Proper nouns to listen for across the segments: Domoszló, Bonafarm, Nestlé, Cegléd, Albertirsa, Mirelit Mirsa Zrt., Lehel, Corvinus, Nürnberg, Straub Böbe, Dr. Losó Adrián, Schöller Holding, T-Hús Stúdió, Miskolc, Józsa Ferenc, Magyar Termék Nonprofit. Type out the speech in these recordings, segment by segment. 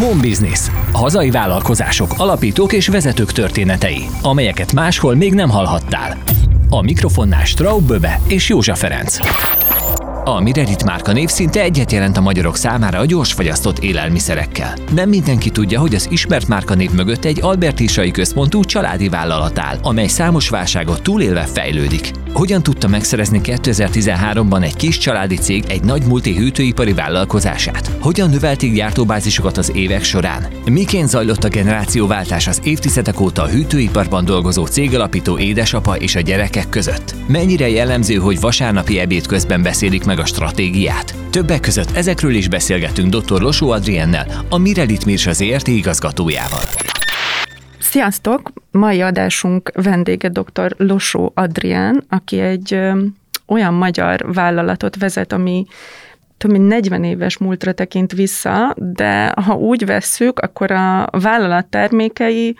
Home Business. Hazai vállalkozások, alapítók és vezetők történetei, amelyeket máshol még nem hallhattál. A mikrofonnál Straub Böbe és Józsa Ferenc. A Mirelit márka név szinte egyet jelent a magyarok számára a gyorsfogyasztott élelmiszerekkel. Nem mindenki tudja, hogy az ismert márka név mögött egy albertirsai központú családi vállalat áll, amely számos válságot túlélve fejlődik. Hogyan tudta megszerezni 2013-ban egy kis családi cég egy nagy multi hűtőipari vállalkozását? Hogyan növelték gyártóbázisukat az évek során? Miként zajlott a generációváltás az évtizedek óta a hűtőiparban dolgozó cégalapító édesapa és a gyerekek között? Mennyire jellemző, hogy vasárnapi ebéd közben beszélik meg a stratégiát? Többek között ezekről is beszélgetünk dr. Losó Adriánnel, a Mirelit Mirsa Zrt. Igazgatójával. Sziasztok! Mai adásunk vendége dr. Losó Adrián, aki egy olyan magyar vállalatot vezet, ami több mint 40 éves múltra tekint vissza, de ha úgy vesszük, akkor a vállalat termékei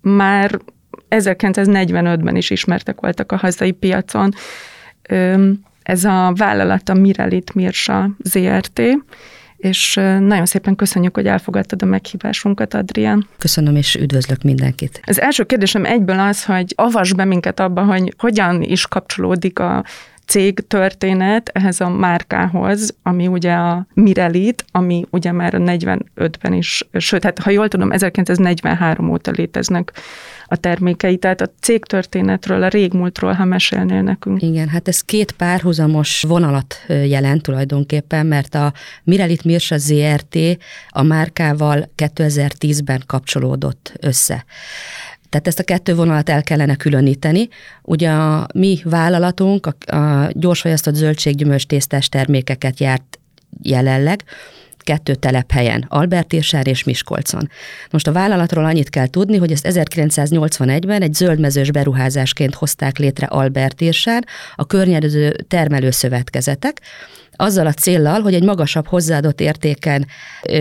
már 1945-ben is ismertek voltak a hazai piacon. Ez a vállalat a Mirelit Mirsa Zrt., és nagyon szépen köszönjük, hogy elfogadtad a meghívásunkat, Adrián. Köszönöm, és üdvözlök mindenkit. Az első kérdésem egyből az, hogy avass be minket abba, hogy hogyan is kapcsolódik a cég történet ehhez a márkához, ami ugye a Mirelit, ami ugye már a 45-ben is, sőt, hát ha jól tudom, 1943 óta léteznek a termékei, tehát a cégtörténetről, a régmúltról, ha mesélnél nekünk. Igen, hát ez két párhuzamos vonalat jelent tulajdonképpen, mert a Mirelit Mirsa Zrt. A márkával 2010-ben kapcsolódott össze. Tehát ezt a kettő vonalat el kellene különíteni. Ugye a mi vállalatunk a gyorsfogyasztott zöldséggyümölcs tésztás termékeket gyárt jelenleg, 2 telephelyen, Albertirsán és Miskolcon. Most a vállalatról annyit kell tudni, hogy ezt 1981-ben egy zöldmezős beruházásként hozták létre Albertirsán a környező termelőszövetkezetek, azzal a céllal, hogy egy magasabb hozzáadott értéken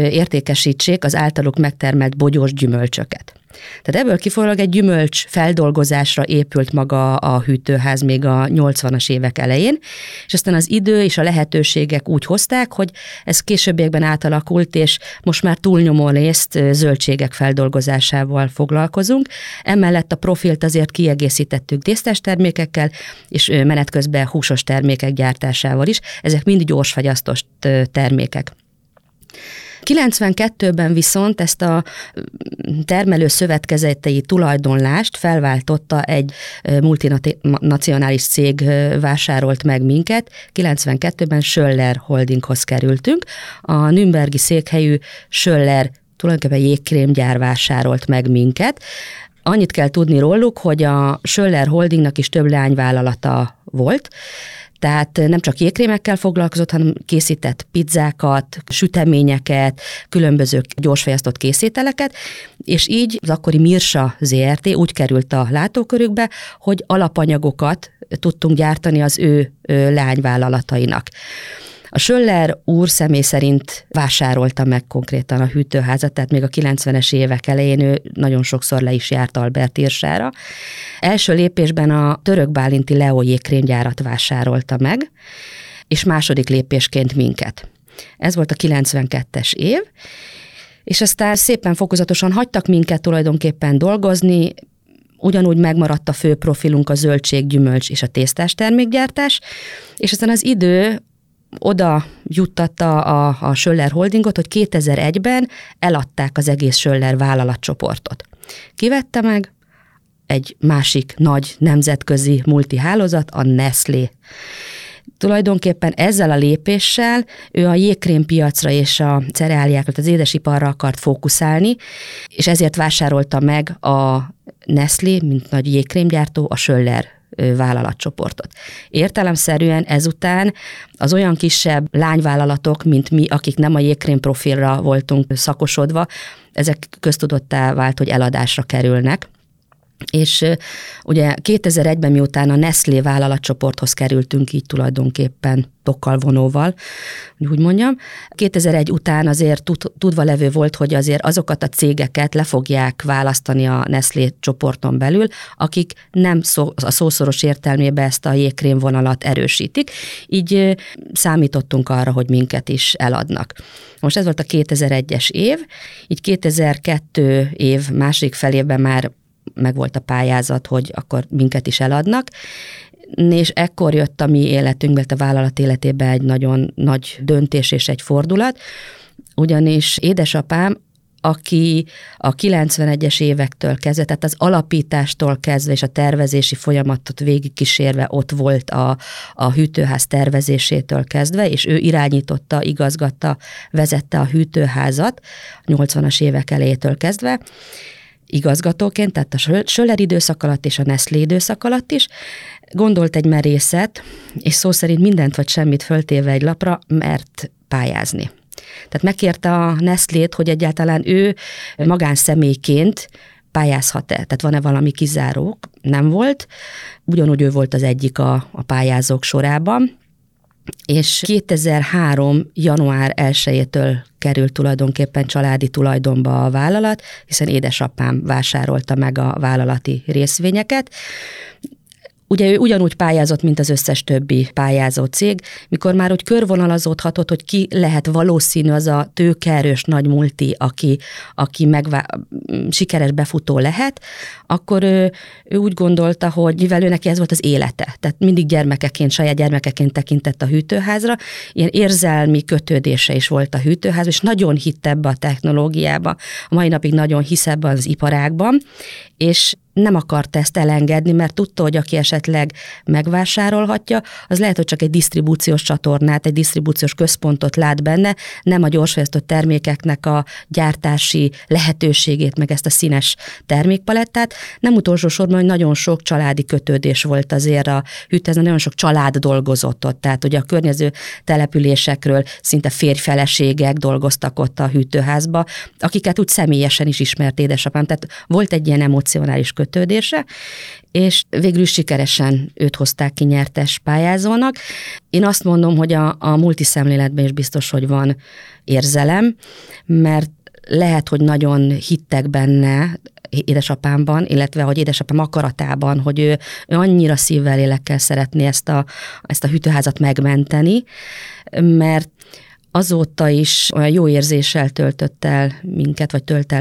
értékesítsék az általuk megtermelt bogyós gyümölcsöket. Tehát ebből kifolyólag egy gyümölcs feldolgozásra épült maga a hűtőház még a 80-as évek elején, és aztán az idő és a lehetőségek úgy hozták, hogy ez későbbiekben átalakult, és most már túlnyomó részt zöldségek feldolgozásával foglalkozunk. Emellett a profilt azért kiegészítettük tésztás termékekkel, és menet közben húsos termékek gyártásával is. Ezek mind gyorsfagyasztott termékek. 92-ben viszont ezt a termelő szövetkezetei tulajdonlást felváltotta egy multinacionális cég, vásárolt meg minket. 92-ben Schöller Holdinghoz kerültünk. A nürnbergi székhelyű Schöller tulajdonképpen jégkrémgyár vásárolt meg minket. Annyit kell tudni róluk, hogy a Schöller Holdingnak is több leányvállalata volt, tehát nem csak jégkrémekkel foglalkozott, hanem készített pizzákat, süteményeket, különböző gyorsfogyasztott készételeket, és így az akkori Mirsa Zrt. Úgy került a látókörükbe, hogy alapanyagokat tudtunk gyártani az ő leányvállalatainak. A Schöller úr személy szerint vásárolta meg konkrétan a hűtőházat, tehát még a 90-es évek elején ő nagyon sokszor le is járt Albertirsára. Első lépésben a török-bálinti Leo jégkrémgyárat vásárolta meg, és második lépésként minket. Ez volt a 92-es év, és aztán szépen fokozatosan hagytak minket tulajdonképpen dolgozni. Ugyanúgy megmaradt a fő profilunk a zöldség, gyümölcs és a tésztás termékgyártás, és aztán az idő oda juttatta a Schöller Holdingot, hogy 2001-ben eladták az egész Schöller vállalatcsoportot. Kivette meg egy másik nagy nemzetközi multihálózat, a Nestlé. Tulajdonképpen ezzel a lépéssel ő a jégkrémpiacra és a cereáliákat, az édesiparra akart fókuszálni, és ezért vásárolta meg a Nestlé, mint nagy jégkrémgyártó, a Schöller vállalatcsoportot. Értelemszerűen ezután az olyan kisebb lányvállalatok, mint mi, akik nem a jégkrém profilra voltunk szakosodva, ezek köztudottá vált, hogy eladásra kerülnek. És ugye 2001-ben, miután a Nestlé vállalatcsoporthoz kerültünk, így tulajdonképpen tokkal vonóval, úgy mondjam, 2001 után azért tudva levő volt, hogy azért azokat a cégeket le fogják választani a Nestlé csoporton belül, akik nem a szószoros értelmében ezt a jégkrém vonalat erősítik, így számítottunk arra, hogy minket is eladnak. Most ez volt a 2001-es év, így 2002 év második felében már megvolt a pályázat, hogy akkor minket is eladnak, és ekkor jött a mi életünkbe, a vállalat életébe egy nagyon nagy döntés és egy fordulat, ugyanis édesapám, aki a 91-es évektől kezdve, tehát az alapítástól kezdve és a tervezési folyamatot végigkísérve ott volt a hűtőház tervezésétől kezdve, és ő irányította, igazgatta, vezette a hűtőházat 80-as évek elejétől kezdve, igazgatóként, tehát a Schöller időszak alatt és a Nestlé időszak alatt is, gondolt egy merészet, és szó szerint mindent vagy semmit föltéve egy lapra, mert pályázni. Tehát megkérte a Nestlét, hogy egyáltalán ő magánszemélyként pályázhat-e, tehát van-e valami kizárók, nem volt. Ugyanúgy ő volt az egyik a pályázók sorában, és 2003. január 1-től került tulajdonképpen családi tulajdonba a vállalat, hiszen édesapám vásárolta meg a vállalati részvényeket. Ugye ő ugyanúgy pályázott, mint az összes többi pályázó cég, mikor már úgy körvonalazódhatott, hogy ki lehet valószínű az a tőkeerős nagy multi, aki sikeres befutó lehet, akkor ő úgy gondolta, hogy mivel ő neki ez volt az élete, tehát mindig gyermekeként, saját gyermekeként tekintett a hűtőházra, ilyen érzelmi kötődése is volt a hűtőház, és nagyon hitt ebbe a technológiába, a mai napig nagyon hisz ebbe az iparágban, és nem akart ezt elengedni, mert tudta, hogy aki esetleg megvásárolhatja, az lehet, hogy csak egy disztribúciós csatornát, egy disztribúciós központot lát benne, nem a gyorsfogyasztott termékeknek a gyártási lehetőségét, meg ezt a színes termékpalettát. Nem utolsó sorban, hogy nagyon sok családi kötődés volt azért a hűtőházban, nagyon sok család dolgozott ott, tehát ugye a környező településekről szinte férj-feleségek dolgoztak ott a hűtőházba, akiket úgy személyesen is ismert édesapám, tehát volt egy ilyen emocionális kötődése, és végül is sikeresen őt hozták ki nyertes pályázónak. Én azt mondom, hogy a multiszemléletben is biztos, hogy van érzelem, mert lehet, hogy nagyon hittek benne édesapámban, illetve hogy édesapám akaratában, hogy ő annyira szívvel, lélekkel szeretné ezt a hűtőházat megmenteni, mert azóta is olyan jó érzéssel tölt el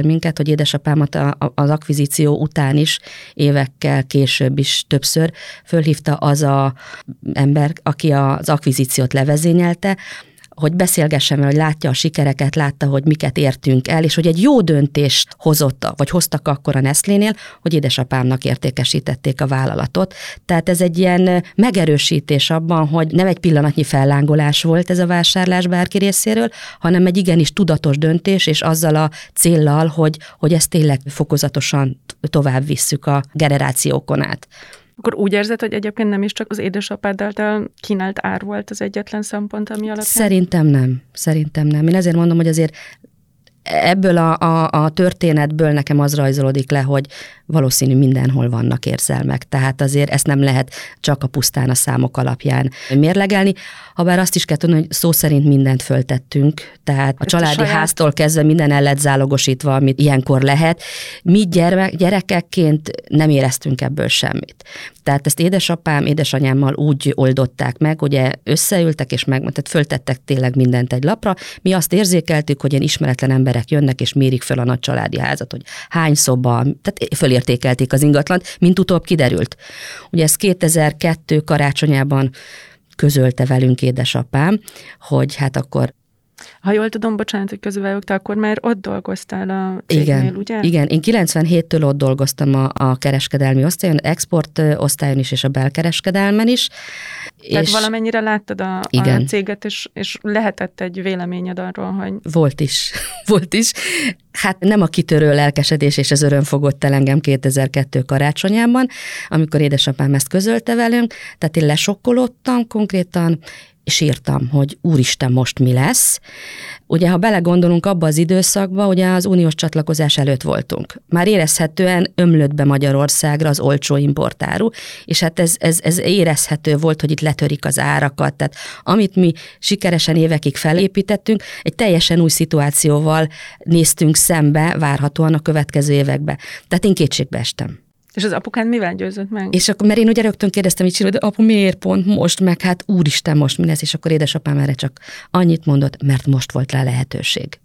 minket, hogy édesapámat az akvizíció után is, évekkel később is többször fölhívta az a ember, aki az akvizíciót levezényelte, hogy beszélgessen vele, hogy látja a sikereket, látta, hogy miket értünk el, és hogy egy jó döntés hozott, vagy hoztak akkor a Nestlénél, hogy édesapámnak értékesítették a vállalatot. Tehát ez egy ilyen megerősítés abban, hogy nem egy pillanatnyi fellángolás volt ez a vásárlás bárki részéről, hanem egy igenis tudatos döntés, és azzal a céllal, hogy ezt tényleg fokozatosan tovább visszük a generációkon át. Akkor úgy érzed, hogy egyébként nem is csak az édesapád által kínált ár volt az egyetlen szempont, ami alapján? Szerintem nem. Én ezért mondom, hogy azért ebből a történetből nekem az rajzolódik le, hogy valószínű mindenhol vannak érzelmek. Tehát azért ezt nem lehet csak pusztán a számok alapján mérlegelni. Habár azt is kell tudni, hogy szó szerint mindent föltettünk, tehát a családi háztól kezdve minden el lett zálogosítva, amit ilyenkor lehet. Mi gyerekekként nem éreztünk ebből semmit. Tehát ezt édesapám, édesanyámmal úgy oldották meg, ugye összeültek és tehát föltettek tényleg mindent egy lapra. Mi azt érzékeltük, hogy ilyen ismeretlen emberek jönnek és mérik föl a nagy családi házat, hogy hány szoba, tehát fölértékelték az ingatlant, mint utóbb kiderült. Ugye ez 2002 karácsonyában közölte velünk édesapám, hogy hát akkor... Ha jól tudom, bocsánat, hogy közüljük, te akkor már ott dolgoztál a cégnél, igen, ugye? Igen, én 97-től ott dolgoztam a kereskedelmi osztályon, export osztályon is, és a belkereskedelmen is. Tehát valamennyire láttad a céget, és lehetett egy véleményed arról, hogy... Volt is. Hát nem a kitörő lelkesedés és az öröm fogott el engem 2002 karácsonyában, amikor édesapám ezt közölte velünk, tehát én lesokkolódtam konkrétan, sírtam, hogy úristen, most mi lesz. Ugye, ha belegondolunk abba az időszakba, ugye az uniós csatlakozás előtt voltunk. Már érezhetően ömlött be Magyarországra az olcsó importáru, és hát ez érezhető volt, hogy itt letörik az árakat. Tehát amit mi sikeresen évekig felépítettünk, egy teljesen új szituációval néztünk szembe várhatóan a következő évekbe. Tehát én kétségbe estem. És az apukád mivel győzött meg? És akkor, mert én ugye rögtön kérdeztem, így csinálod, de apu, miért pont most, meg hát úristen, most mi lesz? És akkor édesapám erre csak annyit mondott, mert most volt rá lehetőség.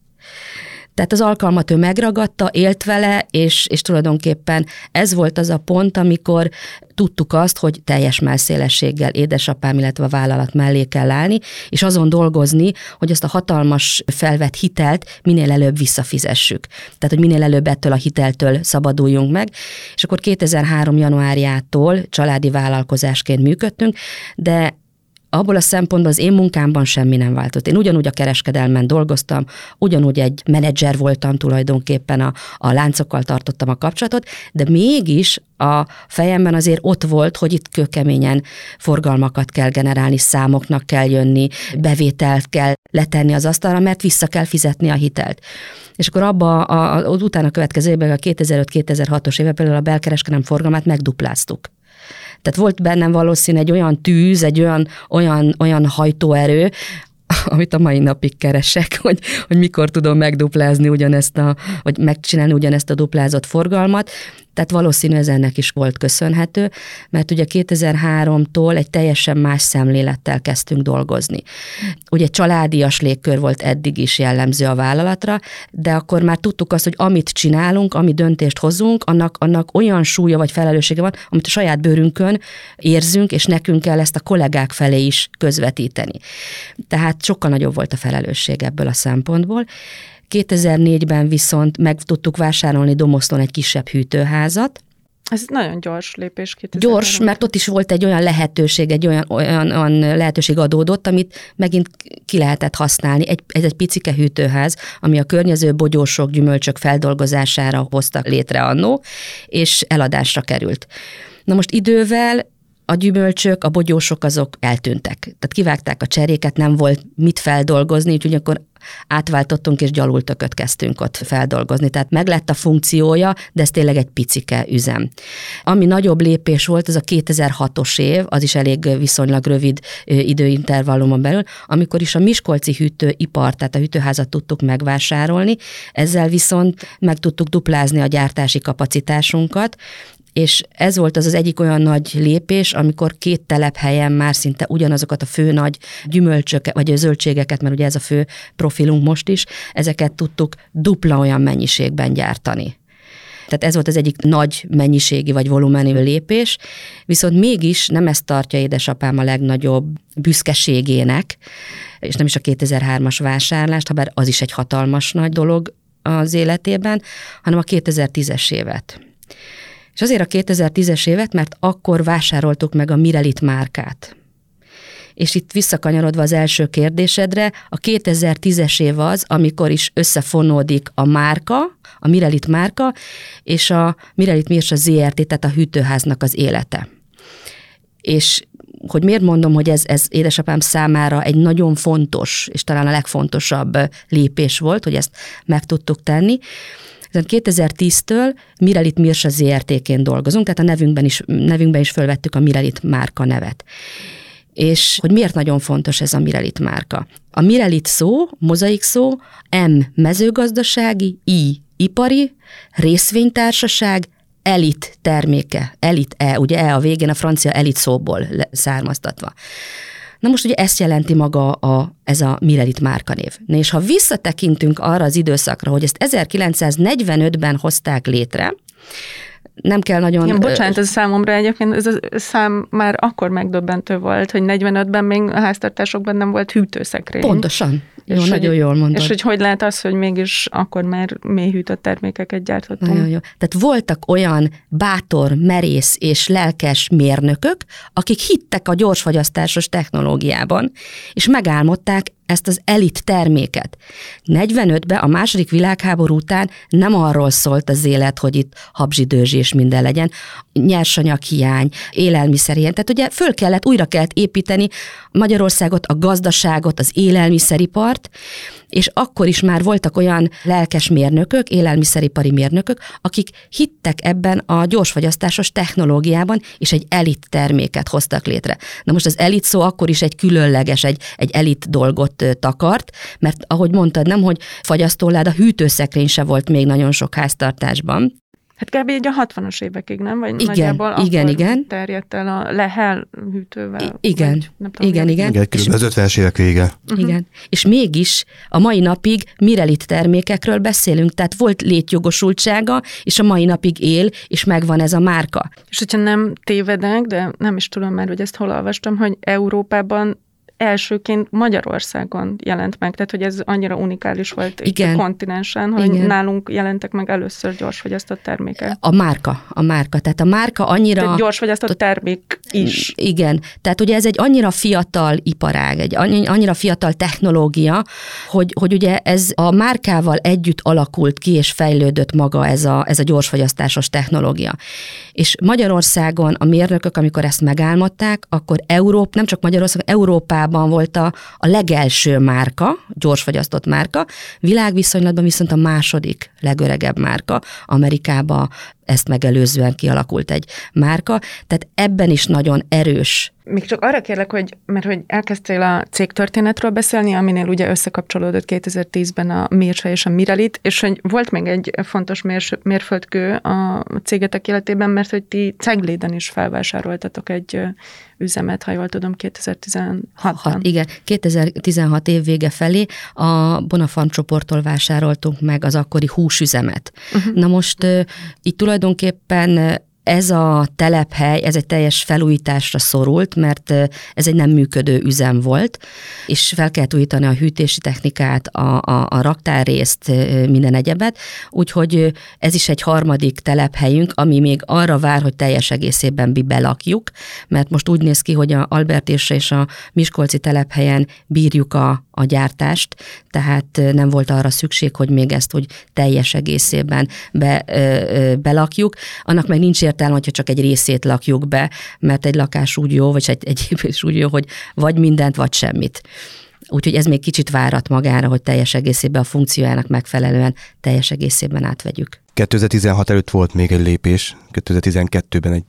Tehát az alkalmat ő megragadta, élt vele, és tulajdonképpen ez volt az a pont, amikor tudtuk azt, hogy teljes mellszélességgel édesapám, illetve a vállalat mellé kell állni, és azon dolgozni, hogy azt a hatalmas felvett hitelt minél előbb visszafizessük. Tehát, hogy minél előbb ettől a hiteltől szabaduljunk meg. És akkor 2003. januárjától családi vállalkozásként működtünk, de abból a szempontból az én munkámban semmi nem változott. Én ugyanúgy a kereskedelmen dolgoztam, ugyanúgy egy menedzser voltam tulajdonképpen, a láncokkal tartottam a kapcsolatot, de mégis a fejemben azért ott volt, hogy itt kőkeményen forgalmakat kell generálni, számoknak kell jönni, bevételt kell letenni az asztalra, mert vissza kell fizetni a hitelt. És akkor abban az utána következő évben, a 2005-2006-os évben például a belkereskedelem forgalmát megdupláztuk. Tehát volt bennem valószínű egy olyan tűz, egy olyan hajtóerő, amit a mai napig keresek, hogy mikor tudom megduplázni ugyanezt vagy megcsinálni ugyanezt a duplázott forgalmat. Tehát valószínű ez ennek is volt köszönhető, mert ugye 2003-tól egy teljesen más szemlélettel kezdtünk dolgozni. Ugye családias légkör volt eddig is jellemző a vállalatra, de akkor már tudtuk azt, hogy amit csinálunk, ami döntést hozunk, annak olyan súlya vagy felelőssége van, amit a saját bőrünkön érzünk, és nekünk kell ezt a kollégák felé is közvetíteni. Tehát sokkal nagyobb volt a felelősség ebből a szempontból. 2004-ben viszont meg tudtuk vásárolni Domoszlón egy kisebb hűtőházat. Ez nagyon gyors lépés. 2003. Gyors, mert ott is volt egy olyan lehetőség, egy olyan lehetőség adódott, amit megint ki lehetett használni. Ez egy picike hűtőház, ami a környező bogyósok, gyümölcsök feldolgozására hoztak létre annó, és eladásra került. Na most idővel a gyümölcsök, a bogyósok azok eltűntek. Tehát kivágták a cseréket, nem volt mit feldolgozni, úgyhogy akkor átváltottunk, és gyalultököt kezdtünk ott feldolgozni. Tehát meglett a funkciója, de ez tényleg egy picike üzem. Ami nagyobb lépés volt, az a 2006-os év, az is elég viszonylag rövid időintervallumon belül, amikor is a miskolci hűtőipar, tehát a hűtőházat tudtuk megvásárolni, ezzel viszont meg tudtuk duplázni a gyártási kapacitásunkat, és ez volt az egyik olyan nagy lépés, amikor két telephelyen már szinte ugyanazokat a fő nagy gyümölcsöket, vagy zöldségeket, mert ugye ez a fő profilunk most is, ezeket tudtuk dupla olyan mennyiségben gyártani. Tehát ez volt az egyik nagy mennyiségi vagy volumenű lépés, viszont mégis nem ezt tartja édesapám a legnagyobb büszkeségének, és nem is a 2003-as vásárlást, habár az is egy hatalmas nagy dolog az életében, hanem a 2010-es évet. És azért a 2010-es évet, mert akkor vásároltuk meg a Mirelit márkát. És itt visszakanyarodva az első kérdésedre, a 2010-es év az, amikor is összefonódik a márka, a Mirelit márka, és a Mirelit Mirsa Zrt., tehát a hűtőháznak az élete. És hogy miért mondom, hogy ez édesapám számára egy nagyon fontos, és talán a legfontosabb lépés volt, hogy ezt meg tudtuk tenni, 2010-től Mirelit Mirsa Zrt.-ként dolgozunk, tehát a nevünkben is fölvettük a Mirelit márka nevet. És hogy miért nagyon fontos ez a Mirelit márka? A Mirelit szó, mozaik szó, M mezőgazdasági, I ipari, részvénytársaság, elit terméke, elit E, ugye E a végén a francia elit szóból származtatva. Na most ugye ezt jelenti maga ez a Mirelit márkanév. Na és ha visszatekintünk arra az időszakra, hogy ezt 1945-ben hozták létre, nem kell nagyon... Ja, bocsánat, ez számomra egyébként, ez a szám már akkor megdöbbentő volt, hogy 45-ben még a háztartásokban nem volt hűtőszekrény. Pontosan. Jó, nagyon jól mondod. És hogy lehet az, hogy mégis akkor már mély hűtött termékeket gyártottunk. Nagyon jó. Tehát voltak olyan bátor, merész és lelkes mérnökök, akik hittek a gyorsfagyasztásos technológiában, és megálmodták ezt az elit terméket. 45-ben a II. Világháború után nem arról szólt az élet, hogy itt habzsidőzsi és minden legyen, nyersanyaghiány, élelmiszerhiány. Tehát ugye újra kellett építeni Magyarországot, a gazdaságot, az élelmiszeripart, és akkor is már voltak olyan lelkes mérnökök, élelmiszeripari mérnökök, akik hittek ebben a gyorsfogyasztásos technológiában, és egy elit terméket hoztak létre. Na most az elit szó akkor is egy különleges, egy elit dolgot takart, mert ahogy mondtad, nem, hogy fagyasztóláda, hűtőszekrény se volt még nagyon sok háztartásban. Hát kb. Így a 60-as évekig, nem? Vagy igen, nagyjából igen. terjedt el a Lehel hűtővel. Igen. Kb. Az 50-es évek vége. Igen. És mégis a mai napig Mirelit termékekről beszélünk, tehát volt létjogosultsága, és a mai napig él, és megvan ez a márka. És hogyha nem tévedek, de nem is tudom már, hogy ezt hol olvastam, hogy Európában elsőként Magyarországon jelent meg, tehát hogy ez annyira unikális volt itt a kontinensen, hogy nálunk jelentek meg először gyorsfogyasztott termékek. A márka. Tehát a márka annyira... Tehát gyorsfogyasztott termék is. Igen. Tehát ugye ez egy annyira fiatal iparág, egy annyira fiatal technológia, hogy ugye ez a márkával együtt alakult ki, és fejlődött maga ez a gyorsfogyasztásos technológia. És Magyarországon a mérnökök, amikor ezt megálmodták, akkor nem csak Magyarországon, Európában volt a legelső márka, gyorsfogyasztott márka, világviszonylatban viszont a második legöregebb márka. Amerikában ezt megelőzően kialakult egy márka, tehát ebben is nagyon erős. Még csak arra kérlek, mert elkezdtél a cégtörténetről beszélni, aminél ugye összekapcsolódott 2010-ben a Mirsa és a Mirelit, és hogy volt még egy fontos mérföldkő a cégetek életében, mert hogy ti Cegléden is felvásároltatok egy üzemet, ha jól tudom, 2016-ban. Igen, 2016 év vége felé a Bonafarm csoporttól vásároltunk meg az akkori húsüzemet. Na most itt tulajdonképpen ez a telephely, ez egy teljes felújításra szorult, mert ez egy nem működő üzem volt, és fel kellett újítani a hűtési technikát, a raktárrészt, minden egyebet, úgyhogy ez is egy harmadik telephelyünk, ami még arra vár, hogy teljes egészében belakjuk, mert most úgy néz ki, hogy a Albertirsa és a miskolci telephelyen bírjuk a gyártást, tehát nem volt arra szükség, hogy még ezt úgy teljes egészében belakjuk. Annak meg nincs értelme, hogyha csak egy részét lakjuk be, mert egy lakás úgy jó, vagy egy épület úgy jó, hogy vagy mindent, vagy semmit. Úgyhogy ez még kicsit várat magára, hogy teljes egészében a funkciójának megfelelően teljes egészében átvegyük. 2016 előtt volt még egy lépés, 2012-ben egy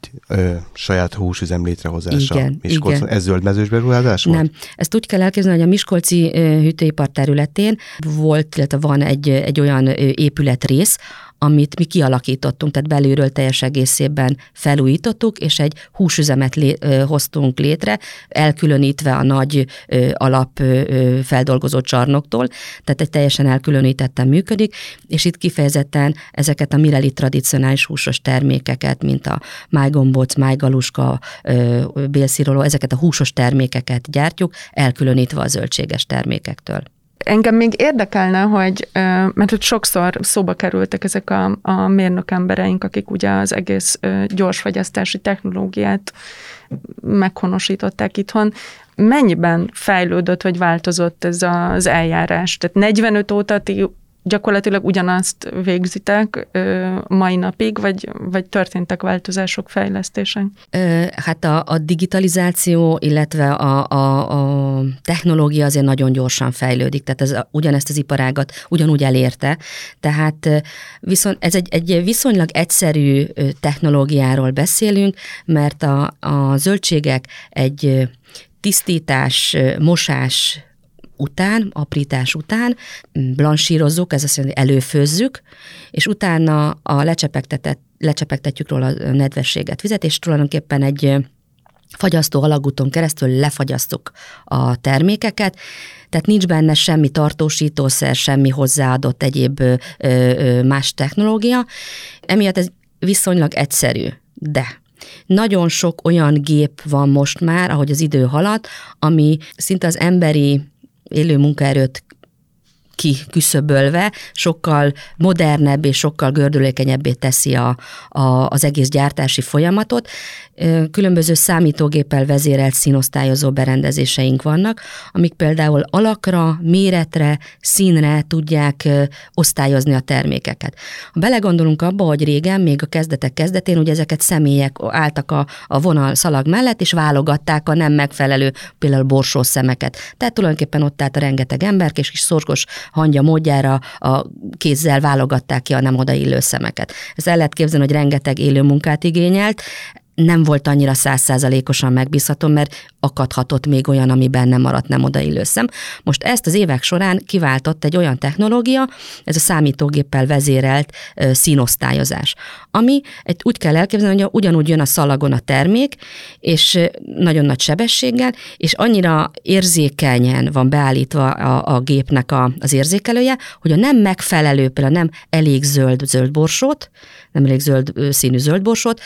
saját húsüzem létrehozása. Igen. Ez zöldmezős beruházás volt? Nem. Ezt úgy kell elképzelni, hogy a miskolci hűtőipar területén volt, illetve van egy olyan épületrész, amit mi kialakítottunk, tehát belülről teljes egészében felújítottuk, és egy húsüzemet hoztunk létre, elkülönítve a nagy alap feldolgozó csarnoktól, tehát egy teljesen elkülönítetten működik, és itt kifejezetten ezeket a Mirelit tradicionális húsos termékeket, mint a májgombóc, májgaluska, bélszíroló, ezeket a húsos termékeket gyártjuk, elkülönítve a zöldséges termékektől. Engem még érdekelne, hogy, mert hogy sokszor szóba kerültek ezek a mérnök embereink, akik ugye az egész gyorsfogyasztási technológiát meghonosították itthon. Mennyiben fejlődött, vagy változott ez az eljárás? Tehát 45 óta ti gyakorlatilag ugyanazt végzitek mai napig, vagy történtek változások, fejlesztések? Hát a digitalizáció, illetve a technológia azért nagyon gyorsan fejlődik, tehát ugyanezt az iparágat ugyanúgy elérte, tehát viszont ez egy viszonylag egyszerű technológiáról beszélünk, mert a zöldségek egy tisztítás, mosás után, aprítás után blansírozzuk, ez azt jelenti, előfőzzük, és utána lecsepegtetjük róla a nedvességet, vizet, és tulajdonképpen egy fagyasztó alagúton keresztül lefagyasztjuk a termékeket, tehát nincs benne semmi tartósítószer, semmi hozzáadott egyéb más technológia, emiatt ez viszonylag egyszerű, de... Nagyon sok olyan gép van most már, ahogy az idő halad, ami szinte az emberi élő munkaerőt kiküszöbölve sokkal modernebb és sokkal gördülékenyebbé teszi az egész gyártási folyamatot. Különböző számítógéppel vezérelt színosztályozó berendezéseink vannak, amik például alakra, méretre, színre tudják osztályozni a termékeket. Ha belegondolunk abba, hogy régen, még a kezdetek kezdetén, ugye ezeket személyek álltak a vonal szalag mellett, és válogatták a nem megfelelő, például borsó szemeket. Tehát tulajdonképpen ott állt a rengeteg ember, és kis szorgos hangya módjára a kézzel válogatták ki a nem odaillő szemeket. Ezt el lehet képzelni, hogy rengeteg élő munkát igényelt, nem volt annyira 100%-osan megbízható, mert akadhatott még olyan, amiben nem maradt nem odaillő szem. Most ezt az évek során kiváltott egy olyan technológia, ez a számítógéppel vezérelt színosztályozás, ami úgy kell elképzelni, hogy ugyanúgy jön a szalagon a termék, és nagyon nagy sebességgel, és annyira érzékenyen van beállítva a gépnek az érzékelője, hogy a nem megfelelő, például nem elég zöld borsót, nem elég zöld színű zöld borsót,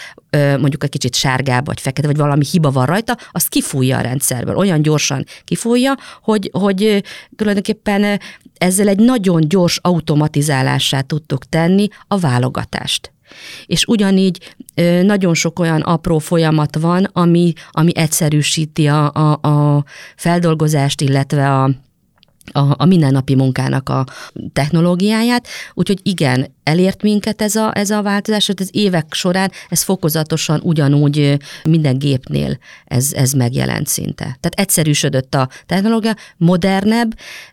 mondjuk egy kicsit sárgább, vagy fekete, vagy valami hiba van rajta, azt kifújja a rendszerből. Olyan gyorsan kifújja, hogy tulajdonképpen ezzel egy nagyon gyors automatizálássá tudtuk tenni a válogatást. És ugyanígy nagyon sok olyan apró folyamat van, ami egyszerűsíti a feldolgozást, illetve a mindennapi munkának a technológiáját, úgyhogy igen, elért minket ez a változás, hogy az évek során ez fokozatosan ugyanúgy minden gépnél ez megjelent szinte. Tehát egyszerűsödött a technológia, modernebb,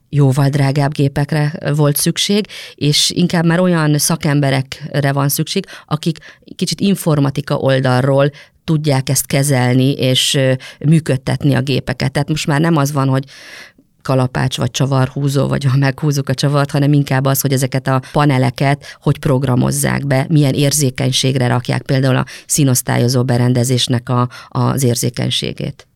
jóval drágább gépekre volt szükség, és inkább már olyan szakemberekre van szükség, akik kicsit informatika oldalról tudják ezt kezelni és működtetni a gépeket. Tehát most már nem az van, hogy kalapács vagy csavarhúzó, vagy ha meghúzzuk a csavart, hanem inkább az, hogy ezeket a paneleket hogy programozzák be, milyen érzékenységre rakják például a színosztályozó berendezésnek az érzékenységét.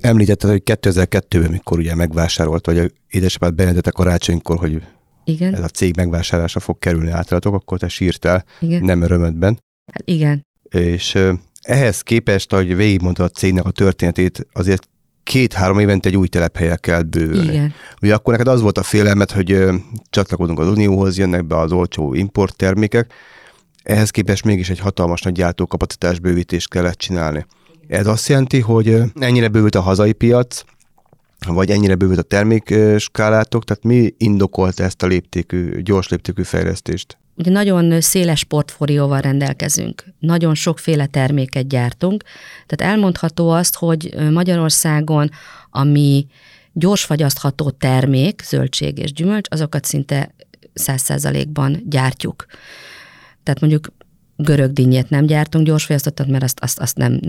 Említetted, hogy 2002-ben, mikor ugye megvásárolt, vagy édesapád bejelentette karácsonykor, hogy igen, ez a cég megvásárlása fog kerülni általatok, akkor te sírtál, igen, nem örömödben. Hát igen. És ehhez képest, ahogy végigmondtad a cégnek a történetét, azért 2-3 évente egy új telephelyel kell bővülni. Igen. Ugye akkor neked az volt a félelmed, hogy csatlakozunk az Unióhoz, jönnek be az olcsó importtermékek, ehhez képest mégis egy hatalmas nagy gyártókapacitás bővítést kellett csinálni. Ez azt jelenti, hogy ennyire bővült a hazai piac, vagy ennyire bővült a termékskálátok, tehát mi indokolta ezt a gyors léptékű fejlesztést? Ugye nagyon széles portfólióval rendelkezünk, nagyon sokféle terméket gyártunk, tehát elmondható azt, hogy Magyarországon, ami gyorsfagyasztható termék, zöldség és gyümölcs, azokat szinte 100%-ban gyártjuk. Tehát mondjuk görög dinnyét nem gyártunk gyorsfagyasztottat, mert azt nem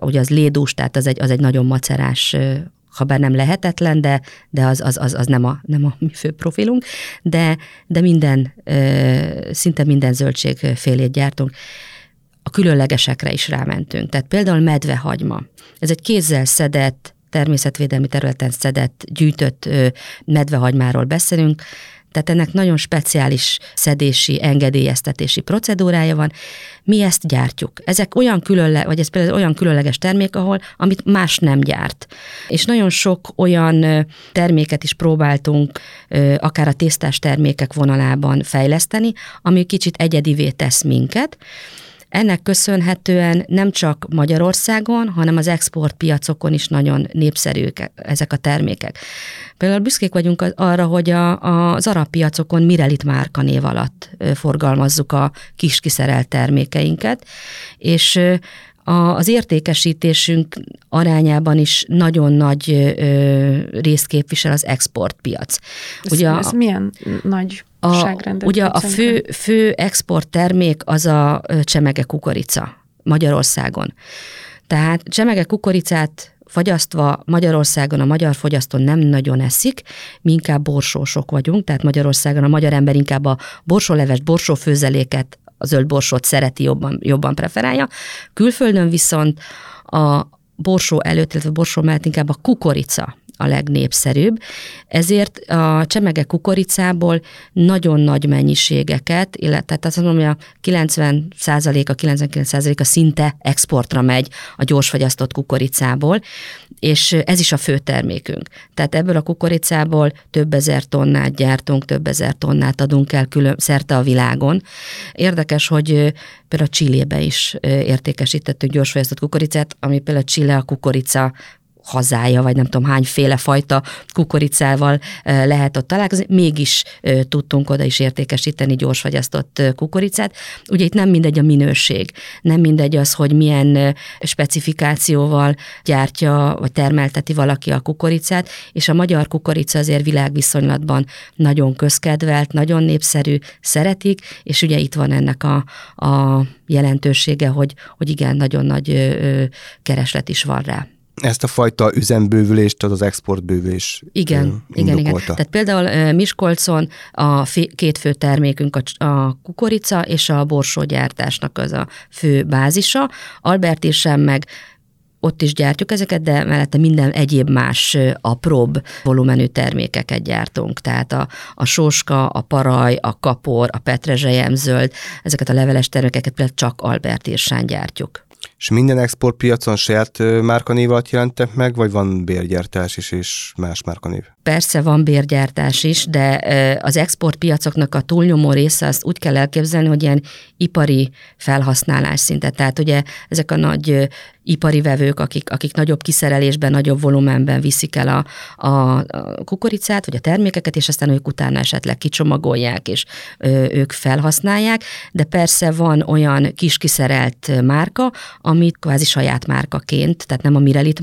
ugye az lédús, tehát az egy nagyon macerás, ha bár nem lehetetlen, de az nem a mi fő profilunk, de minden, szinte minden zöldségfélét gyártunk. A különlegesekre is rámentünk. Tehát például medvehagyma. Ez egy kézzel szedett, természetvédelmi területen szedett, gyűjtött medvehagymáról beszélünk, tehát ennek nagyon speciális szedési, engedélyeztetési procedúrája van. Mi ezt gyártjuk. Ezek olyan különleges termék, amit más nem gyárt. És nagyon sok olyan terméket is próbáltunk, akár a tésztás termékek vonalában fejleszteni, ami kicsit egyedivé tesz minket. Ennek köszönhetően nem csak Magyarországon, hanem az exportpiacokon is nagyon népszerűek ezek a termékek. Például büszkék vagyunk arra, hogy az arab piacokon Mirelit márka név alatt forgalmazzuk a kis kiszerelt termékeinket, és az értékesítésünk arányában is nagyon nagy részt képvisel az exportpiac. Ez milyen nagy ságrendet? Ugye a fő exporttermék az a csemege kukorica Magyarországon. Tehát csemege kukoricát fagyasztva Magyarországon a magyar fogyasztó nem nagyon eszik, mi inkább borsósok vagyunk, tehát Magyarországon a magyar ember inkább a borsóleves, borsófőzeléket, a zöld borsót szereti, jobban preferálja. Külföldön viszont a borsó előtt, illetve borsó mellett inkább a kukorica a legnépszerűbb, ezért a csemege kukoricából nagyon nagy mennyiségeket, illetve azt mondom, hogy a 99%-a szinte exportra megy a gyorsfagyasztott kukoricából, és ez is a fő termékünk. Tehát ebből a kukoricából több ezer tonnát gyártunk, több ezer tonnát adunk el szerte a világon. Érdekes, hogy például Chilébe is értékesítettünk gyorsfagyasztott kukoricát, ami például Chile a kukorica hazája, vagy nem tudom hányféle fajta kukoricával lehet ott találkozni, mégis tudtunk oda is értékesíteni gyorsfagyasztott kukoricát. Ugye itt nem mindegy a minőség, nem mindegy az, hogy milyen specifikációval gyártja, vagy termelteti valaki a kukoricát, és a magyar kukorica azért világviszonylatban nagyon közkedvelt, nagyon népszerű, szeretik, és ugye itt van ennek a jelentősége, hogy igen, nagyon nagy kereslet is van rá. Ezt a fajta üzembővülést az exportbővülés indokolta. Tehát például Miskolcon a két fő termékünk a kukorica és a borsógyártásnak az a fő bázisa. Albertirsán meg ott is gyártjuk ezeket, de mellette minden egyéb más apróbb volumenű termékeket gyártunk. Tehát a sóska, a paraj, a kapor, a petrezselyemzöld, ezeket a leveles termékeket például csak Albertirsán gyártjuk. És minden exportpiacon saját márkanév alatt jelentek meg, vagy van bérgyártás is, és más márkanév? Persze van bérgyártás is, de az exportpiacoknak a túlnyomó része azt úgy kell elképzelni, hogy ilyen ipari felhasználás szinte. Tehát ugye ezek a nagy ipari vevők, akik nagyobb kiszerelésben, nagyobb volumenben viszik el a kukoricát, vagy a termékeket, és aztán ők utána esetleg kicsomagolják, és ők felhasználják, de persze van olyan kis kiszerelt márka, amit kvázi saját márkaként, tehát nem a Mirelit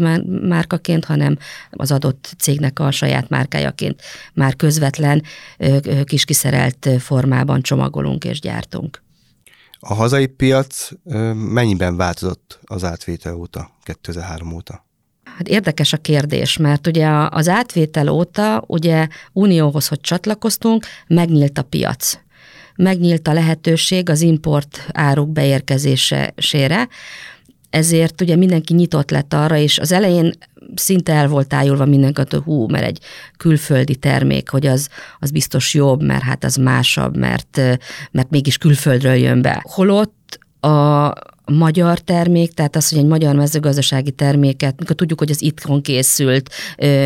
márkaként, hanem az adott cégnek a saját márkájaként már közvetlen kis kiszerelt formában csomagolunk és gyártunk. A hazai piac mennyiben változott az átvétel óta, 2003 óta? Hát érdekes a kérdés, mert ugye az átvétel óta ugye unióhoz, hogy csatlakoztunk, megnyílt a piac. Megnyílt a lehetőség az import áruk beérkezésére, ezért ugye mindenki nyitott lett arra, és az elején szinte el volt ájulva mindenkit, hogy mert egy külföldi termék, hogy az biztos jobb, mert hát az másabb, mert mégis külföldről jön be. Holott a magyar termék, tehát az, hogy egy magyar mezőgazdasági terméket, mikor tudjuk, hogy az itthon készült,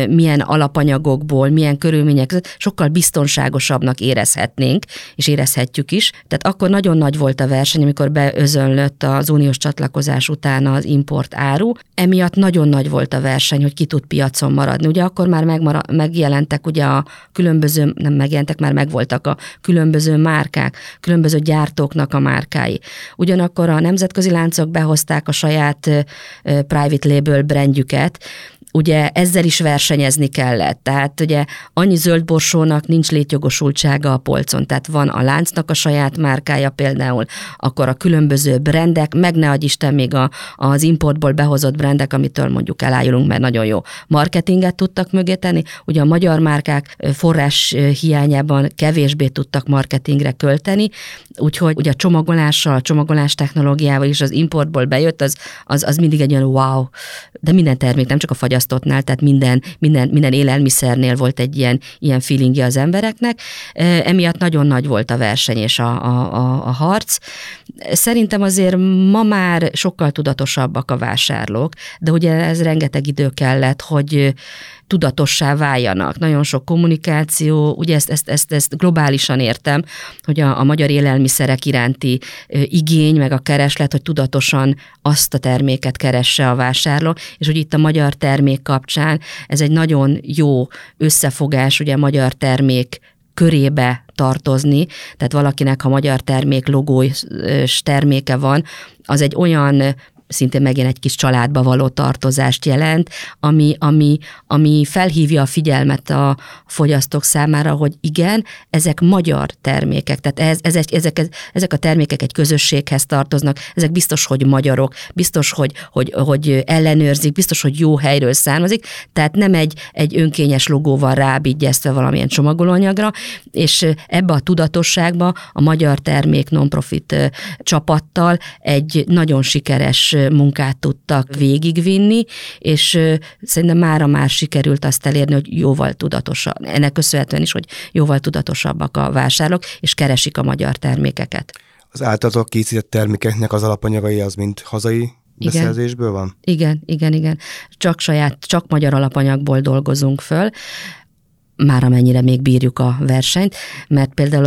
milyen alapanyagokból, milyen körülmények között, sokkal biztonságosabbnak érezhetnénk, és érezhetjük is. Tehát akkor nagyon nagy volt a verseny, amikor beözönlött az uniós csatlakozás után az import áru. Emiatt nagyon nagy volt a verseny, hogy ki tud piacon maradni. Ugye akkor már megjelentek ugye a különböző, nem megjelentek, már megvoltak a különböző márkák, különböző gyártóknak a márkái. Ugyanakkor a nemzetközi láncok behozták a saját private label brandjüket, ugye ezzel is versenyezni kellett. Tehát ugye annyi zöldborsónak nincs létjogosultsága a polcon, tehát van a láncnak a saját márkája például, akkor a különböző brendek, meg ne adj Isten még az importból behozott brendek, amitől mondjuk elájulunk, mert nagyon jó marketinget tudtak mögé tenni. Ugye a magyar márkák forrás hiányában kevésbé tudtak marketingre költeni, úgyhogy ugye a csomagolással, a csomagolás technológiával is az importból bejött, az mindig egy olyan wow, de minden termék, nem csak a fagyasztás, tehát minden élelmiszernél volt egy ilyen feelingje az embereknek. Emiatt nagyon nagy volt a verseny és a harc. Szerintem azért ma már sokkal tudatosabbak a vásárlók, de ugye ez rengeteg idő kellett, hogy tudatossá váljanak. Nagyon sok kommunikáció, ugye ezt globálisan értem, hogy a magyar élelmiszerek iránti igény, meg a kereslet, hogy tudatosan azt a terméket keresse a vásárló, és hogy itt a magyar termék kapcsán ez egy nagyon jó összefogás, ugye a magyar termék körébe tartozni, tehát valakinek, ha magyar termék logós terméke van, az egy olyan szintén megint egy kis családba való tartozást jelent, ami felhívja a figyelmet a fogyasztók számára, hogy igen, ezek magyar termékek, tehát ezek a termékek egy közösséghez tartoznak, ezek biztos, hogy magyarok, biztos, hogy ellenőrzik, biztos, hogy jó helyről származik, tehát nem egy önkényes logóval rábígyeztve valamilyen csomagolóanyagra, és ebbe a tudatosságba a Magyar Termék Nonprofit csapattal egy nagyon sikeres munkát tudtak végigvinni, és szerintem mára már sikerült azt elérni, hogy jóval tudatosabb. Ennek köszönhetően is, hogy jóval tudatosabbak a vásárlók, és keresik a magyar termékeket. Az általatok készített termékeknek az alapanyagai az mind hazai beszerzésből van? Igen. Csak magyar alapanyagból dolgozunk föl, már amennyire még bírjuk a versenyt, mert például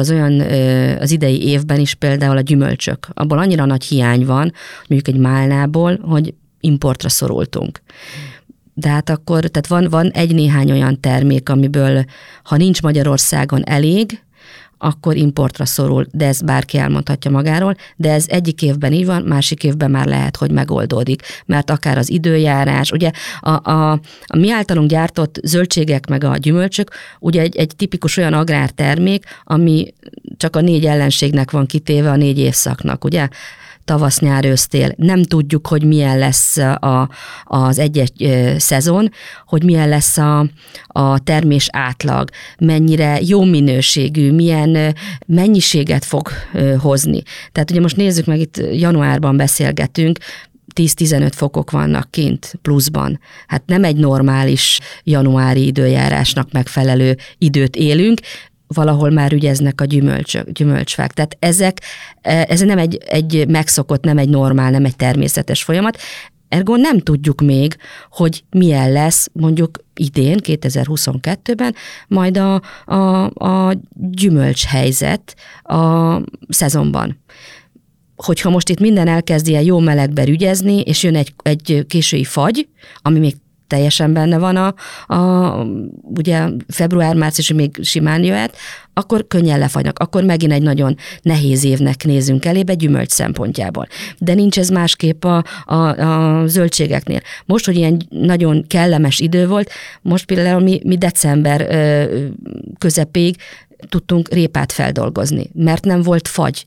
az idei évben is például a gyümölcsök, abból annyira nagy hiány van, mondjuk egy málnából, hogy importra szorultunk. De hát akkor, tehát van egy-néhány olyan termék, amiből, ha nincs Magyarországon elég, akkor importra szorul, de ezt bárki elmondhatja magáról, de ez egyik évben így van, másik évben már lehet, hogy megoldódik, mert akár az időjárás, ugye a mi általunk gyártott zöldségek meg a gyümölcsök, ugye egy tipikus olyan agrártermék, ami csak a 4 ellenségnek van kitéve, a 4 évszaknak, ugye? Tavasz, nyár, ősz, tél. Nem tudjuk, hogy milyen lesz az egy szezon, hogy milyen lesz a termés átlag, mennyire jó minőségű, milyen mennyiséget fog hozni. Tehát ugye most nézzük meg, itt januárban beszélgetünk, 10-15 fokok vannak kint pluszban. Hát nem egy normális januári időjárásnak megfelelő időt élünk, valahol már ügyeznek a gyümölcsfák. Tehát ez nem egy megszokott, nem egy normál, nem egy természetes folyamat. Ergo nem tudjuk még, hogy milyen lesz mondjuk idén, 2022-ben, majd a gyümölcs helyzet a szezonban. Hogyha most itt minden elkezd ilyen jó melegben ügyezni, és jön egy késői fagy, ami még teljesen benne van ugye február-március még simán jöhet, akkor könnyen lefagynak, akkor megint egy nagyon nehéz évnek nézünk elébe gyümölcs szempontjából. De nincs ez másképp a zöldségeknél. Most, hogy ilyen nagyon kellemes idő volt, most például mi december közepéig tudtunk répát feldolgozni, mert nem volt fagy,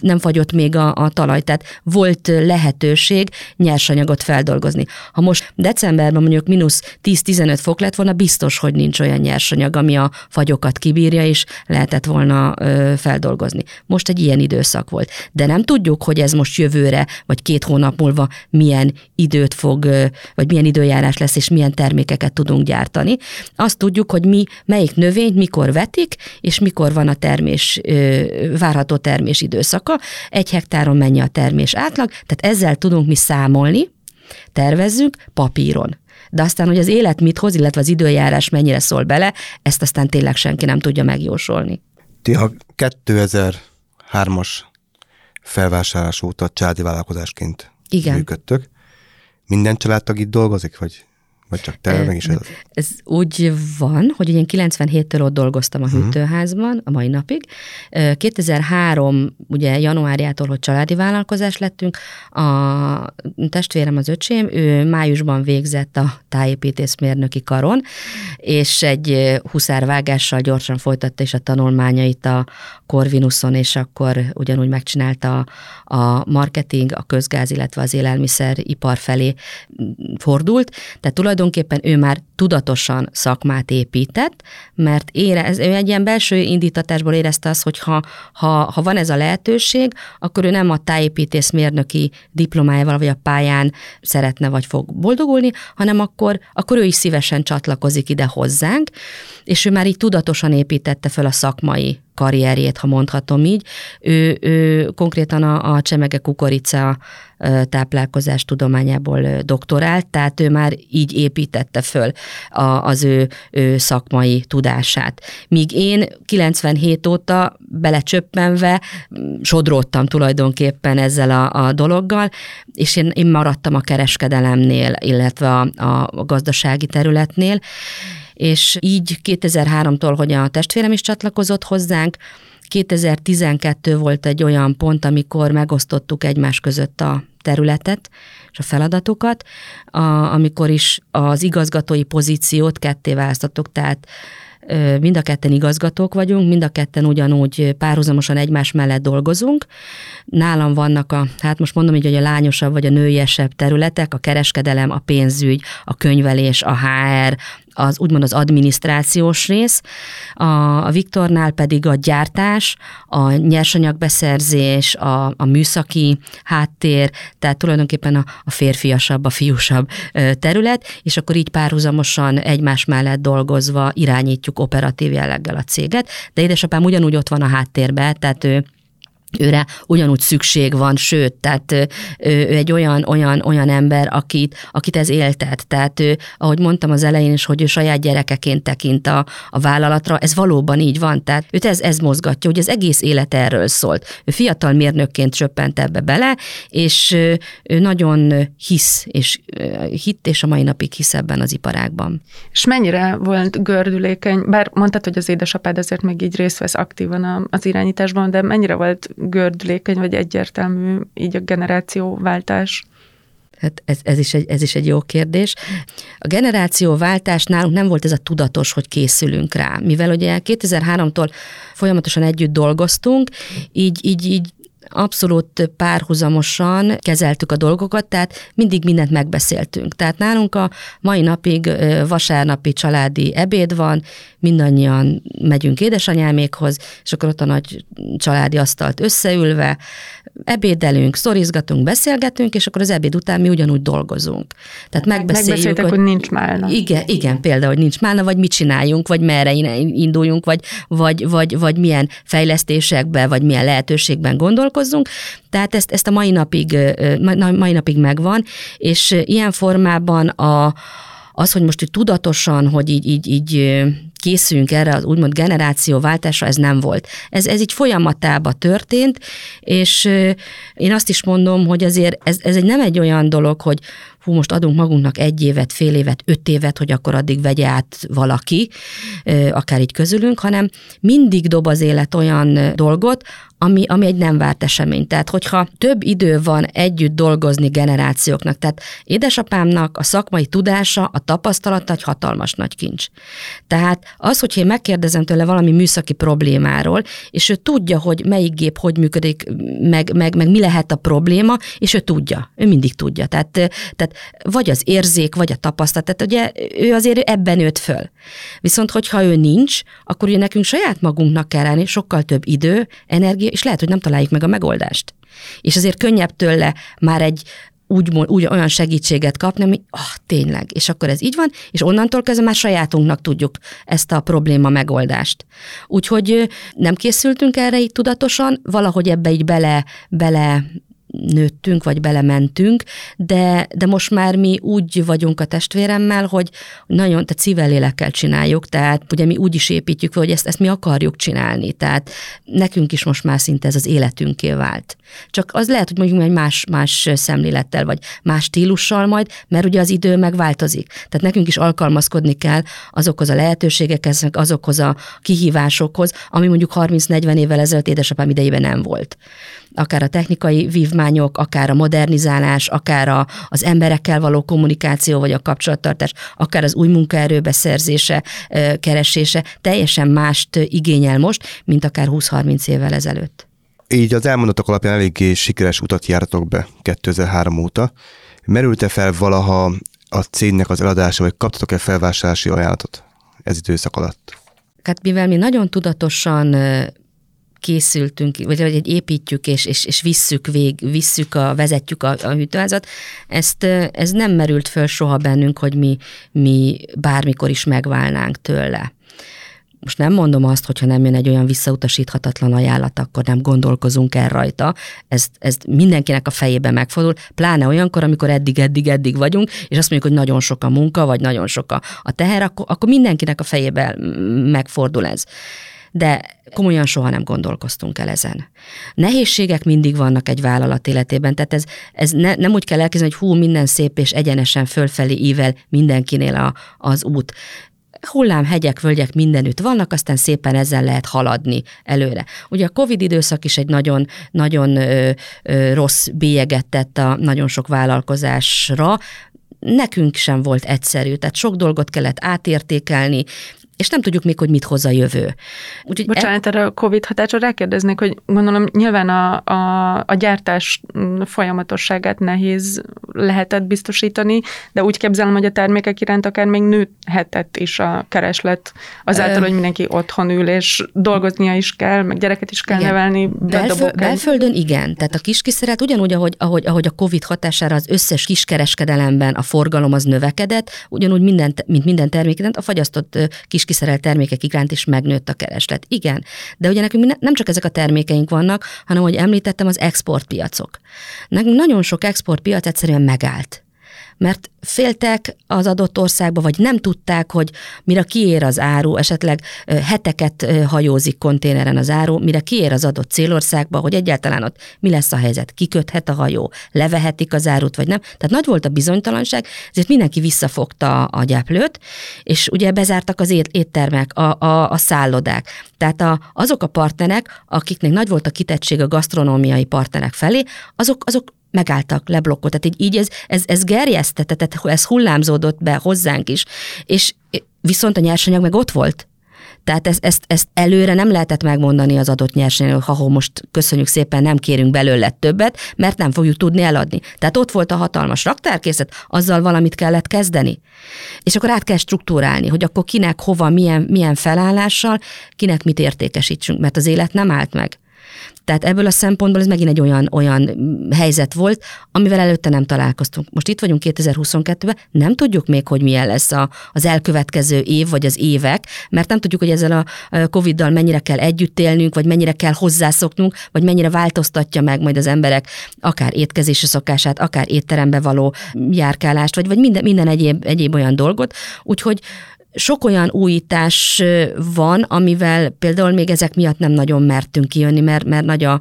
nem fagyott még a talaj, tehát volt lehetőség nyersanyagot feldolgozni. Ha most decemberben mondjuk mínusz 10-15 fok lett volna, biztos, hogy nincs olyan nyersanyag, ami a fagyokat kibírja, és lehetett volna feldolgozni. Most egy ilyen időszak volt. De nem tudjuk, hogy ez most jövőre, vagy 2 hónap múlva milyen időt fog, vagy milyen időjárás lesz, és milyen termékeket tudunk gyártani. Azt tudjuk, hogy melyik növényt mikor vetik, és mikor van a várható termés időszaka, 1 hektáron mennyi a termés átlag, tehát ezzel tudunk mi számolni, tervezzük papíron. De aztán, hogy az élet mit hoz, illetve az időjárás mennyire szól bele, ezt aztán tényleg senki nem tudja megjósolni. Ti a 2003-as felvásárlás óta családi vállalkozásként működtök. Minden családtag itt dolgozik, vagy? Vagy csak te, meg is ez? Ez úgy van, hogy én 97-től ott dolgoztam a hűtőházban, a mai napig. 2003, ugye januárjától, hogy családi vállalkozás lettünk, a testvérem, az öcsém, ő májusban végzett a tájépítészmérnöki karon, és egy huszárvágással gyorsan folytatta is a tanulmányait a Corvinuson, és akkor ugyanúgy megcsinálta a marketing, a közgáz, illetve az élelmiszeripar felé fordult, tehát tulajdonképpen ő már tudatosan szakmát épített, mert ő egy ilyen belső indítatásból érezte azt, hogy ha van ez a lehetőség, akkor ő nem a tájépítészmérnöki diplomájával vagy a pályán szeretne vagy fog boldogulni, hanem akkor ő is szívesen csatlakozik ide hozzánk, és ő már így tudatosan építette fel a szakmai karrierjét, ha mondhatom így. Ő konkrétan a csemege kukorica táplálkozás tudományából doktorált, tehát ő már így építette föl az ő szakmai tudását. Míg én 97 óta belecsöppenve sodródtam tulajdonképpen ezzel a dologgal, és én maradtam a kereskedelemnél, illetve a gazdasági területnél, és így 2003-tól, hogy a testvérem is csatlakozott hozzánk, 2012 volt egy olyan pont, amikor megosztottuk egymás között a területet és a feladatokat, amikor is az igazgatói pozíciót ketté választottuk, tehát mind a ketten igazgatók vagyunk, mind a ketten ugyanúgy párhuzamosan egymás mellett dolgozunk. Nálam vannak hát most mondom így, hogy a lányosabb vagy a nőiesebb területek, a kereskedelem, a pénzügy, a könyvelés, a HR, az úgymond az adminisztrációs rész, a Viktornál pedig a gyártás, a nyersanyagbeszerzés, a műszaki háttér, tehát tulajdonképpen a férfiasabb, a fiúsabb terület, és akkor így párhuzamosan egymás mellett dolgozva irányítjuk operatív jelleggel a céget, de édesapám ugyanúgy ott van a háttérben, tehát őre ugyanúgy szükség van, sőt, tehát ő egy olyan ember, akit ez éltet. Tehát ő, ahogy mondtam az elején is, hogy ő saját gyerekeként tekint a vállalatra, ez valóban így van, tehát őt ez mozgatja, hogy az egész élet erről szólt. Ő fiatal mérnökként csöppent ebbe bele, és ő nagyon hisz, és hitt, és a mai napig hisz ebben az iparágban. És mennyire volt gördülékeny, bár mondtad, hogy az édesapád azért meg így részt vesz aktívan az irányításban, de mennyire volt gördülékeny, vagy egyértelmű így a generációváltás? Hát ez is egy jó kérdés. A generációváltás nálunk nem volt ez a tudatos, hogy készülünk rá. Mivel ugye 2003-tól folyamatosan együtt dolgoztunk, így abszolút párhuzamosan kezeltük a dolgokat, tehát mindig mindent megbeszéltünk. Tehát nálunk a mai napig vasárnapi családi ebéd van, mindannyian megyünk édesanyámékhoz, és akkor ott a nagy családi asztalt összeülve ebédelünk, szorizgatunk, beszélgetünk, és akkor az ebéd után mi ugyanúgy dolgozunk. Tehát megbeszéltek, hogy nincs málna. Igen, például, hogy nincs málna, vagy mit csináljunk, vagy merre induljunk, vagy milyen fejlesztésekben, vagy milyen lehetőségben gondolkozzunk. Tehát ezt a mai napig megvan, és ilyen formában az, hogy most tudatosan, hogy így készülünk erre az úgymond generációváltásra, ez nem volt. Ez így folyamatában történt, és én azt is mondom, hogy azért ez nem egy olyan dolog, hogy hú, most adunk magunknak 1 évet, fél évet, 5 évet, hogy akkor addig vegye át valaki, akár így közülünk, hanem mindig dob az élet olyan dolgot, ami egy nem várt esemény. Tehát, hogyha több idő van együtt dolgozni generációknak, tehát édesapámnak a szakmai tudása, a tapasztalata egy hatalmas nagy kincs. Tehát az, hogy én megkérdezem tőle valami műszaki problémáról, és ő tudja, hogy melyik gép hogy működik, meg mi lehet a probléma, és ő tudja, ő mindig tudja. Tehát vagy az érzék, vagy a tapasztalat, tehát ugye ő azért ebben nőtt föl. Viszont, hogyha ő nincs, akkor ugye nekünk saját magunknak kell állni sokkal több idő, energia, és lehet, hogy nem találjuk meg a megoldást. És azért könnyebb tőle már egy úgy olyan segítséget kapni, ami tényleg, és akkor ez így van, és onnantól kezdve már sajátunknak tudjuk ezt a probléma megoldást. Úgyhogy nem készültünk erre így tudatosan, valahogy ebbe így bele nőttünk, vagy belementünk, de most már mi úgy vagyunk a testvéremmel, hogy nagyon szívvel lélekkel csináljuk, tehát ugye mi úgy is építjük, hogy ezt mi akarjuk csinálni, tehát nekünk is most már szinte ez az életünké vált. Csak az lehet, hogy mondjuk egy más szemlélettel, vagy más stílussal majd, mert ugye az idő megváltozik. Tehát nekünk is alkalmazkodni kell azokhoz a lehetőségekhez, azokhoz a kihívásokhoz, ami mondjuk 30-40 évvel ezelőtt édesapám idejében nem volt. Akár a technikai vívmányok, akár a modernizálás, akár az emberekkel való kommunikáció, vagy a kapcsolattartás, akár az új munkaerő beszerzése, keresése, teljesen mást igényel most, mint akár 20-30 évvel ezelőtt. Így az elmondatok alapján eléggé sikeres utat jártok be 2003 óta. Merült-e fel valaha a cégnek az eladása, vagy kaptatok-e felvásárlási ajánlatot ez időszak alatt? Hát mivel mi nagyon tudatosan készültünk, vagy építjük, és vezetjük a hűtőházat, ez nem merült föl soha bennünk, hogy mi bármikor is megválnánk tőle. Most nem mondom azt, hogyha nem jön egy olyan visszautasíthatatlan ajánlat, akkor nem gondolkozunk el rajta. Ez mindenkinek a fejébe megfordul, pláne olyankor, amikor eddig vagyunk, és azt mondjuk, hogy nagyon sok a munka, vagy nagyon sok a teher, akkor mindenkinek a fejébe megfordul ez. De komolyan soha nem gondolkoztunk el ezen. Nehézségek mindig vannak egy vállalat életében, tehát ez nem úgy kell elképzelni, hogy hú, minden szép és egyenesen fölfelé ível mindenkinél az út. Hullám, hegyek, völgyek mindenütt vannak, aztán szépen ezzel lehet haladni előre. Ugye a Covid időszak is egy nagyon rossz bélyeget tett a nagyon sok vállalkozásra. Nekünk sem volt egyszerű, tehát sok dolgot kellett átértékelni, és nem tudjuk még, hogy mit hoz a jövő. Úgyhogy bocsánat, erre a COVID hatásra rákérdeznék, hogy gondolom nyilván a gyártás folyamatosságát nehéz lehetett biztosítani, de úgy képzelem, hogy a termékek iránt akár még nőhetett is a kereslet azáltal, hogy mindenki otthon ül, és dolgoznia is kell, meg gyereket is kell nevelni. Belföldön igen, tehát a kiskiszerelt ugyanúgy, ahogy a COVID hatására az összes kiskereskedelemben a forgalom az növekedett, ugyanúgy minden terméken, a fagyasztott kiskiszerelt termékek iránt is megnőtt a kereslet. Igen, de ugye nekünk nem csak ezek a termékeink vannak, hanem, ahogy említettem, az exportpiacok. Nekünk nagyon sok exportpiac egyszerűen megállt, mert féltek az adott országba, vagy nem tudták, hogy mire kiér az áru, esetleg heteket hajózik konténeren az áru, mire kiér az adott célországba, hogy egyáltalán ott mi lesz a helyzet, kiköthet a hajó, levehetik az árut, vagy nem. Tehát nagy volt a bizonytalanság, ezért mindenki visszafogta a gyeplőt, és ugye bezártak az éttermek, a szállodák. Tehát azok a partnerek, akiknek nagy volt a kitettség a gasztronómiai partnerek felé, azok megálltak, leblokkoltak. Tehát így ez gerjesztett, tehát ez hullámzódott be hozzánk is, és viszont a nyersanyag meg ott volt. Tehát ezt előre nem lehetett megmondani az adott nyersanyag, ha most köszönjük szépen, nem kérünk belőle többet, mert nem fogjuk tudni eladni. Tehát ott volt a hatalmas raktárkészlet, azzal valamit kellett kezdeni. És akkor át kell struktúrálni, hogy akkor kinek, hova, milyen felállással, kinek mit értékesítsünk, mert az élet nem állt meg. Tehát ebből a szempontból ez megint egy olyan helyzet volt, amivel előtte nem találkoztunk. Most itt vagyunk 2022-ben, nem tudjuk még, hogy milyen lesz az elkövetkező év, vagy az évek, mert nem tudjuk, hogy ezzel a Covid-dal mennyire kell együtt élnünk, vagy mennyire kell hozzászoknunk, vagy mennyire változtatja meg majd az emberek akár étkezési szokását, akár étterembe való járkálást, vagy minden egyéb olyan dolgot. Úgyhogy sok olyan újítás van, amivel például még ezek miatt nem nagyon mertünk kijönni, mert nagy a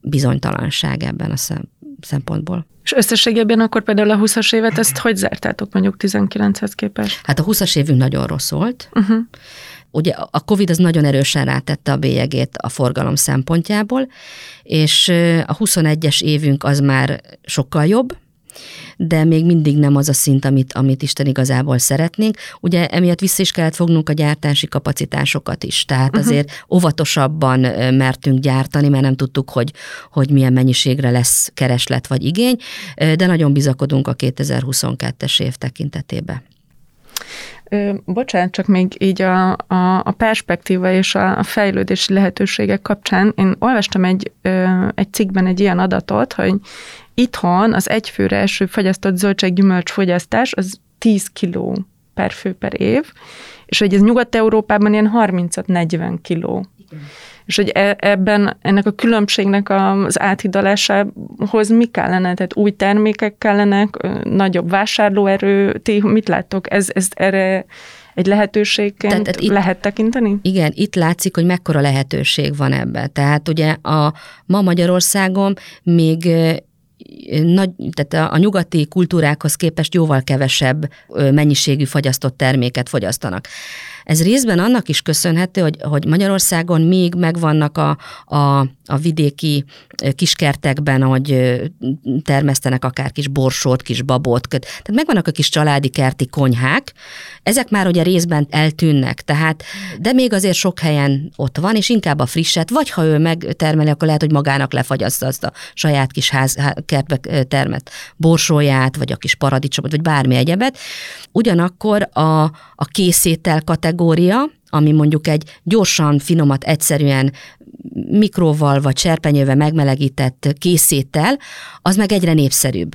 bizonytalanság ebben a szempontból. És összességében akkor például a 20-as évet ezt hogy zártátok mondjuk 19-hez képest? Hát a 20-as évünk nagyon rossz volt. Uh-huh. Ugye a Covid az nagyon erősen rátette a bélyegét a forgalom szempontjából, és a 21-es évünk az már sokkal jobb, de még mindig nem az a szint, amit Isten igazából szeretnénk. Ugye emiatt vissza is kellett fognunk a gyártási kapacitásokat is, tehát azért óvatosabban mertünk gyártani, mert nem tudtuk, hogy milyen mennyiségre lesz kereslet vagy igény, de nagyon bizakodunk a 2022-es év tekintetében. Bocsánat, csak még így a perspektíva és a fejlődési lehetőségek kapcsán én olvastam egy cikkben egy ilyen adatot, hogy itthon az egyfőre eső fagyasztott zöldséggyümölcs fogyasztás az 10 kiló per fő per év, és hogy ez Nyugat-Európában ilyen 30-40 kiló. Igen. És hogy ebben ennek a különbségnek az áthidalásához mi kellene? Tehát új termékek kellenek, nagyobb vásárlóerő, mit láttok? Ez erre egy lehetőségként lehet tekinteni? Igen, itt látszik, hogy mekkora lehetőség van ebben. Tehát ugye ma Magyarországon még tehát a nyugati kultúrákhoz képest jóval kevesebb mennyiségű fagyasztott terméket fogyasztanak. Ez részben annak is köszönhető, hogy Magyarországon még megvannak a vidéki kiskertekben, hogy termesztenek akár kis borsót, kis babót. Tehát megvannak a kis családi kerti konyhák. Ezek már ugye részben eltűnnek, tehát, de még azért sok helyen ott van, és inkább a frisset, vagy ha ő megtermeli, akkor lehet, hogy magának lefagyaszta azt a saját kis kertbe termett borsóját, vagy a kis paradicsomot, vagy bármi egyebet. Ugyanakkor a készétel kategória, ami mondjuk egy gyorsan, finomat, egyszerűen mikróval vagy serpenyővel megmelegített készétel, az meg egyre népszerűbb.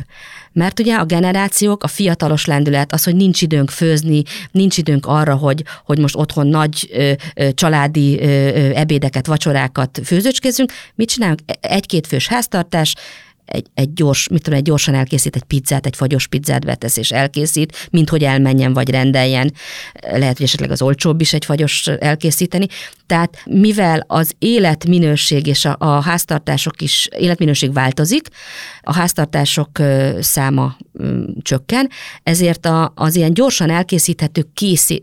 Mert ugye a generációk, a fiatalos lendület, az, hogy nincs időnk főzni, nincs időnk arra, hogy most otthon nagy családi ebédeket, vacsorákat főzőcskézzünk, mit csinálunk? Egy-két fős háztartás, egy gyorsan elkészít egy pizzát, egy fagyos pizzát betesz és elkészít, mint hogy elmenjen vagy rendeljen. Lehet, hogy esetleg az olcsóbb is egy fagyos elkészíteni. Tehát mivel az életminőség és a háztartások is, életminőség változik, a háztartások száma csökken, ezért az ilyen gyorsan elkészíthető,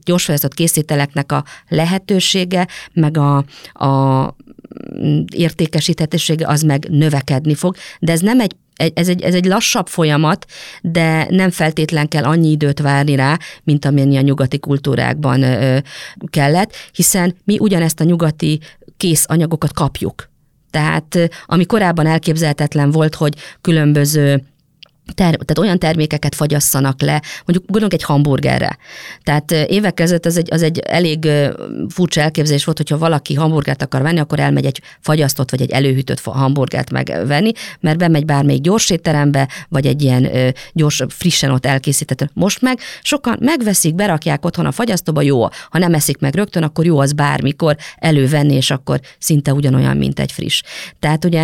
gyorsfogyasztott készételeknek a lehetősége, meg a értékesíthetősége az meg növekedni fog, de ez nem egy Ez egy lassabb folyamat, de nem feltétlen kell annyi időt várni rá, mint amennyi a nyugati kultúrákban kellett, hiszen mi ugyanezt a nyugati kész anyagokat kapjuk. Tehát ami korábban elképzelhetetlen volt, hogy különböző tehát olyan termékeket fagyasszanak le, mondjuk gondoljunk egy hamburgerre. Tehát évekkel ezelőtt az egy elég furcsa elképzelés volt, hogyha valaki hamburgert akar venni, akkor elmegy egy fagyasztott vagy egy előhűtött hamburgert megvenni, mert bemegy bármelyik gyors étterembe, vagy egy ilyen gyors, frissen ott elkészített. Most meg sokan megveszik, berakják otthon a fagyasztóba, jó, ha nem eszik meg rögtön, akkor jó az bármikor elővenni, és akkor szinte ugyanolyan, mint egy friss. Tehát ugye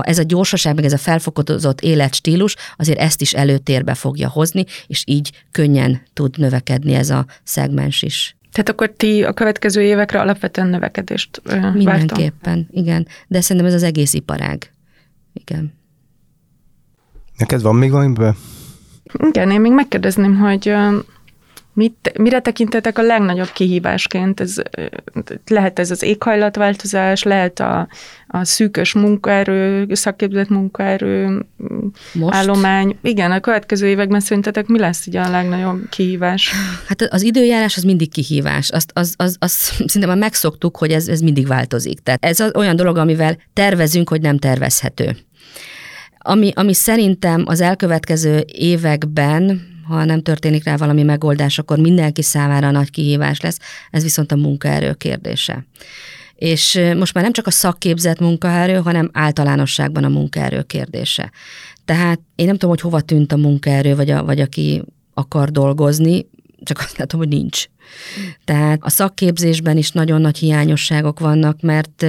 ez a gyorsaság, meg ez a felfokozott életstílus azért ezt is előtérbe fogja hozni, és így könnyen tud növekedni ez a szegmens is. Tehát akkor ti a következő évekre alapvetően növekedést vártam? Mindenképpen, igen. De szerintem ez az egész iparág. Igen. Neked van még valamiben? Igen, én még megkérdezném, hogy mire tekintetek a legnagyobb kihívásként? Lehet ez az éghajlatváltozás, lehet a szűkös munkaerő, szakképzett munkaerő állomány. Igen, a következő években szerintetek mi lesz ugye a legnagyobb kihívás? Hát az időjárás az mindig kihívás. Azt szinte már megszoktuk, hogy ez mindig változik. Tehát ez olyan dolog, amivel tervezünk, hogy nem tervezhető. Ami szerintem az elkövetkező években, ha nem történik rá valami megoldás, akkor mindenki számára nagy kihívás lesz, ez viszont a munkaerő kérdése. És most már nem csak a szakképzett munkaerő, hanem általánosságban a munkaerő kérdése. Tehát én nem tudom, hogy hova tűnt a munkaerő, vagy aki akar dolgozni, csak azt látom, hogy nincs. Tehát a szakképzésben is nagyon nagy hiányosságok vannak, mert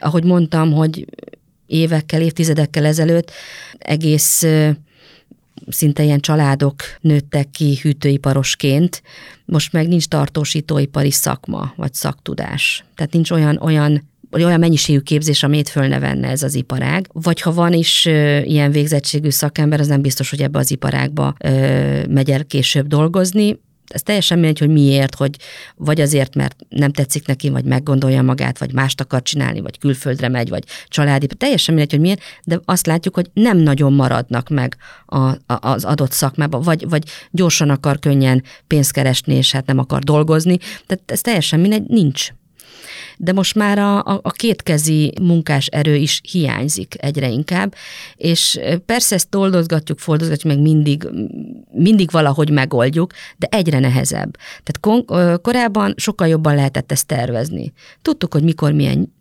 ahogy mondtam, hogy évekkel, évtizedekkel ezelőtt egész szinte ilyen családok nőttek ki hűtőiparosként, most meg nincs tartósítóipari szakma, vagy szaktudás. Tehát nincs olyan mennyiségű képzés, amit fölne venne ez az iparág. Vagy ha van is ilyen végzettségű szakember, az nem biztos, hogy ebbe az iparágba megy el később dolgozni. Ez teljesen mindegy, hogy miért, hogy vagy azért, mert nem tetszik neki, vagy meggondolja magát, vagy mást akar csinálni, vagy külföldre megy, vagy családi. Teljesen mindegy, hogy miért, de azt látjuk, hogy nem nagyon maradnak meg az adott szakmában, vagy gyorsan akar könnyen pénzt keresni, és hát nem akar dolgozni. Tehát ez teljesen mindegy, nincs. De most már a kétkezi munkás erő is hiányzik egyre inkább, és persze ezt foldozgatjuk, meg mindig valahogy megoldjuk, de egyre nehezebb. Tehát korábban sokkal jobban lehetett ezt tervezni. Tudtuk, hogy mikor milyen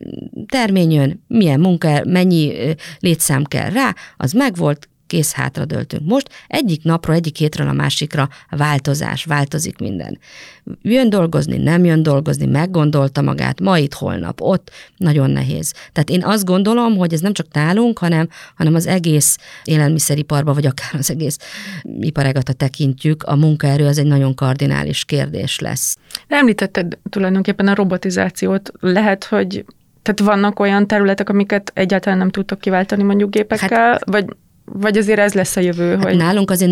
termény jön, milyen munka, mennyi létszám kell rá, az megvolt, kész, hátradöltünk. Most egyik napról, egyik hétről a másikra változás, változik minden. Jön dolgozni, nem jön dolgozni, meggondolta magát, ma itt, holnap, ott, nagyon nehéz. Tehát én azt gondolom, hogy ez nem csak nálunk, hanem az egész élelmiszeriparban, vagy akár az egész iparágat tekintjük, a munkaerő az egy nagyon kardinális kérdés lesz. Említetted tulajdonképpen a robotizációt, lehet, hogy tehát vannak olyan területek, amiket egyáltalán nem tudtok kiváltani mondjuk gépekkel, vagy azért ez lesz a jövő? Hát hogy... Nálunk azért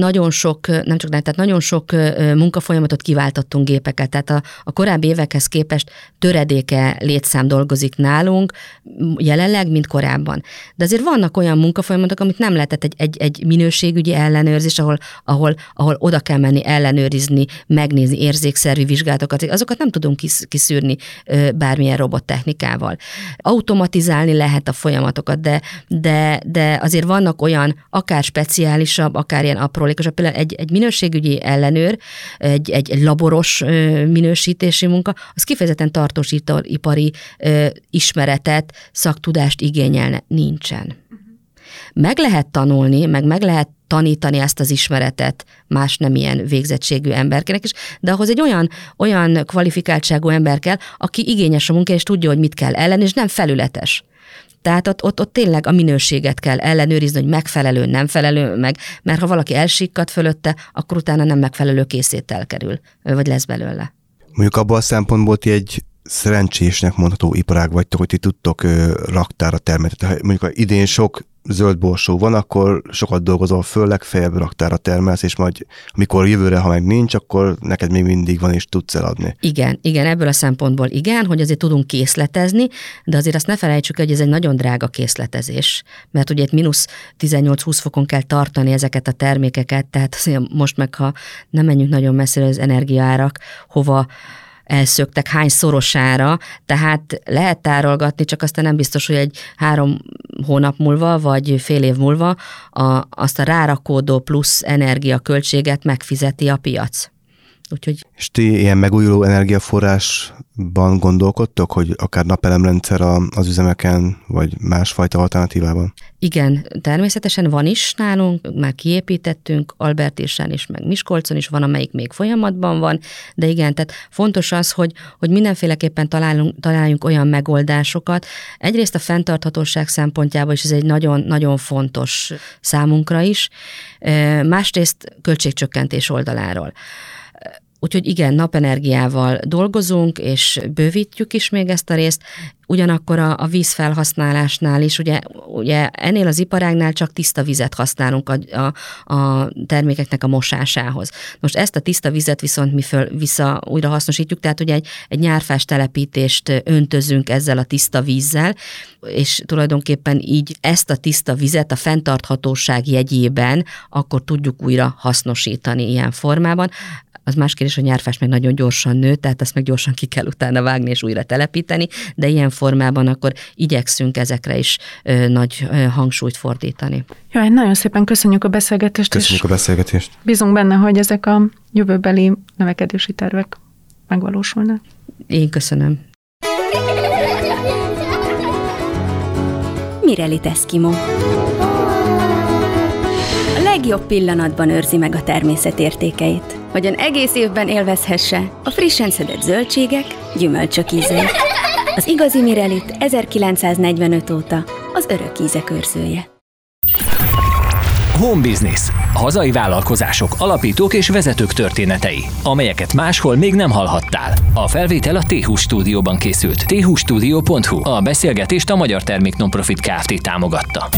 nagyon sok munkafolyamatot kiváltottunk gépekkel, tehát a korábbi évekhez képest töredéke létszám dolgozik nálunk, jelenleg, mint korábban. De azért vannak olyan munkafolyamatok, amit nem lehetett egy minőségügyi ellenőrzés, ahol oda kell menni, ellenőrizni, megnézni érzékszervi vizsgálatokat, azokat nem tudunk kiszűrni bármilyen robottechnikával. Automatizálni lehet a folyamatokat, de azért vannak olyan akár speciálisabb, akár ilyen aprólékosabb. Például egy minőségügyi ellenőr, egy laboros minősítési munka, az kifejezetten tartósítóipari ismeretet, szaktudást igényelne. Nincsen. Meg lehet tanulni, meg lehet tanítani ezt az ismeretet más nem ilyen végzettségű emberkének is, de ahhoz egy olyan kvalifikáltságú ember kell, aki igényes a munkára, és tudja, hogy mit kell ellen, és nem felületes. Tehát ott tényleg a minőséget kell ellenőrizni, hogy megfelelő, nem felelő meg, mert ha valaki elsikkad fölötte, akkor utána nem megfelelő készéttel kerül, vagy lesz belőle. Mondjuk abban a szempontból, hogy egy szerencsésnek mondható iparág vagytok, hogy ti tudtok raktára termelni. Tehát mondjuk ha idén sok zöldborsó van, akkor sokat dolgozol föl, legfeljebb raktára termelsz, és majd amikor jövőre, ha meg nincs, akkor neked még mindig van, és tudsz eladni. Igen, igen, ebből a szempontból igen, hogy azért tudunk készletezni, de azért azt ne felejtsük, hogy ez egy nagyon drága készletezés, mert ugye itt mínusz 18-20 fokon kell tartani ezeket a termékeket, tehát azért most meg, ha nem menjünk nagyon messzire, az energiaárak hova elszöktek, hány szorosára, tehát lehet tárolgatni, csak aztán nem biztos, hogy egy 3 hónap múlva, vagy fél év múlva azt a rárakódó plusz energiaköltséget megfizeti a piac. Úgyhogy... És ti ilyen megújuló energiaforrásban gondolkodtok, hogy akár napelemrendszer az üzemeken, vagy másfajta alternatívában? Igen, természetesen van is nálunk, már kiépítettünk, Albertirsán is, meg Miskolcon is van, amelyik még folyamatban van, de igen, tehát fontos az, hogy mindenféleképpen találjunk olyan megoldásokat. Egyrészt a fenntarthatóság szempontjából is ez egy nagyon, nagyon fontos számunkra is, másrészt költségcsökkentés oldaláról. Úgyhogy igen, napenergiával dolgozunk, és bővítjük is még ezt a részt. Ugyanakkor a vízfelhasználásnál is, ugye ennél az iparágnál csak tiszta vizet használunk a termékeknek a mosásához. Most ezt a tiszta vizet viszont mi vissza újra hasznosítjuk, tehát ugye egy nyárfás telepítést öntözünk ezzel a tiszta vízzel, és tulajdonképpen így ezt a tiszta vizet a fenntarthatóság jegyében akkor tudjuk újra hasznosítani ilyen formában. Az más kérdés, hogy nyárfás meg nagyon gyorsan nő, tehát ezt meg gyorsan ki kell utána vágni és újra telepíteni, de ilyen formában akkor igyekszünk ezekre is nagy hangsúlyt fordítani. Jaj, nagyon szépen köszönjük a beszélgetést. Köszönjük a beszélgetést. Bízunk benne, hogy ezek a jövőbeli növekedési tervek megvalósulnak. Én köszönöm. Mirelit Eszkimó. A legjobb pillanatban őrzi meg a természet értékeit, hogyan egész évben élvezhesse a frissen szedett zöldségek, gyümölcsök ízét. Az igazi Mirelit 1945 óta az örök ízek őrzője. Home Business. Hazai vállalkozások, alapítók és vezetők történetei, amelyeket máshol még nem hallhattál. A felvétel a T-Hús Stúdióban készült. T-Hús Stúdió.hu. A beszélgetést a Magyar Termék Nonprofit Kft. Támogatta.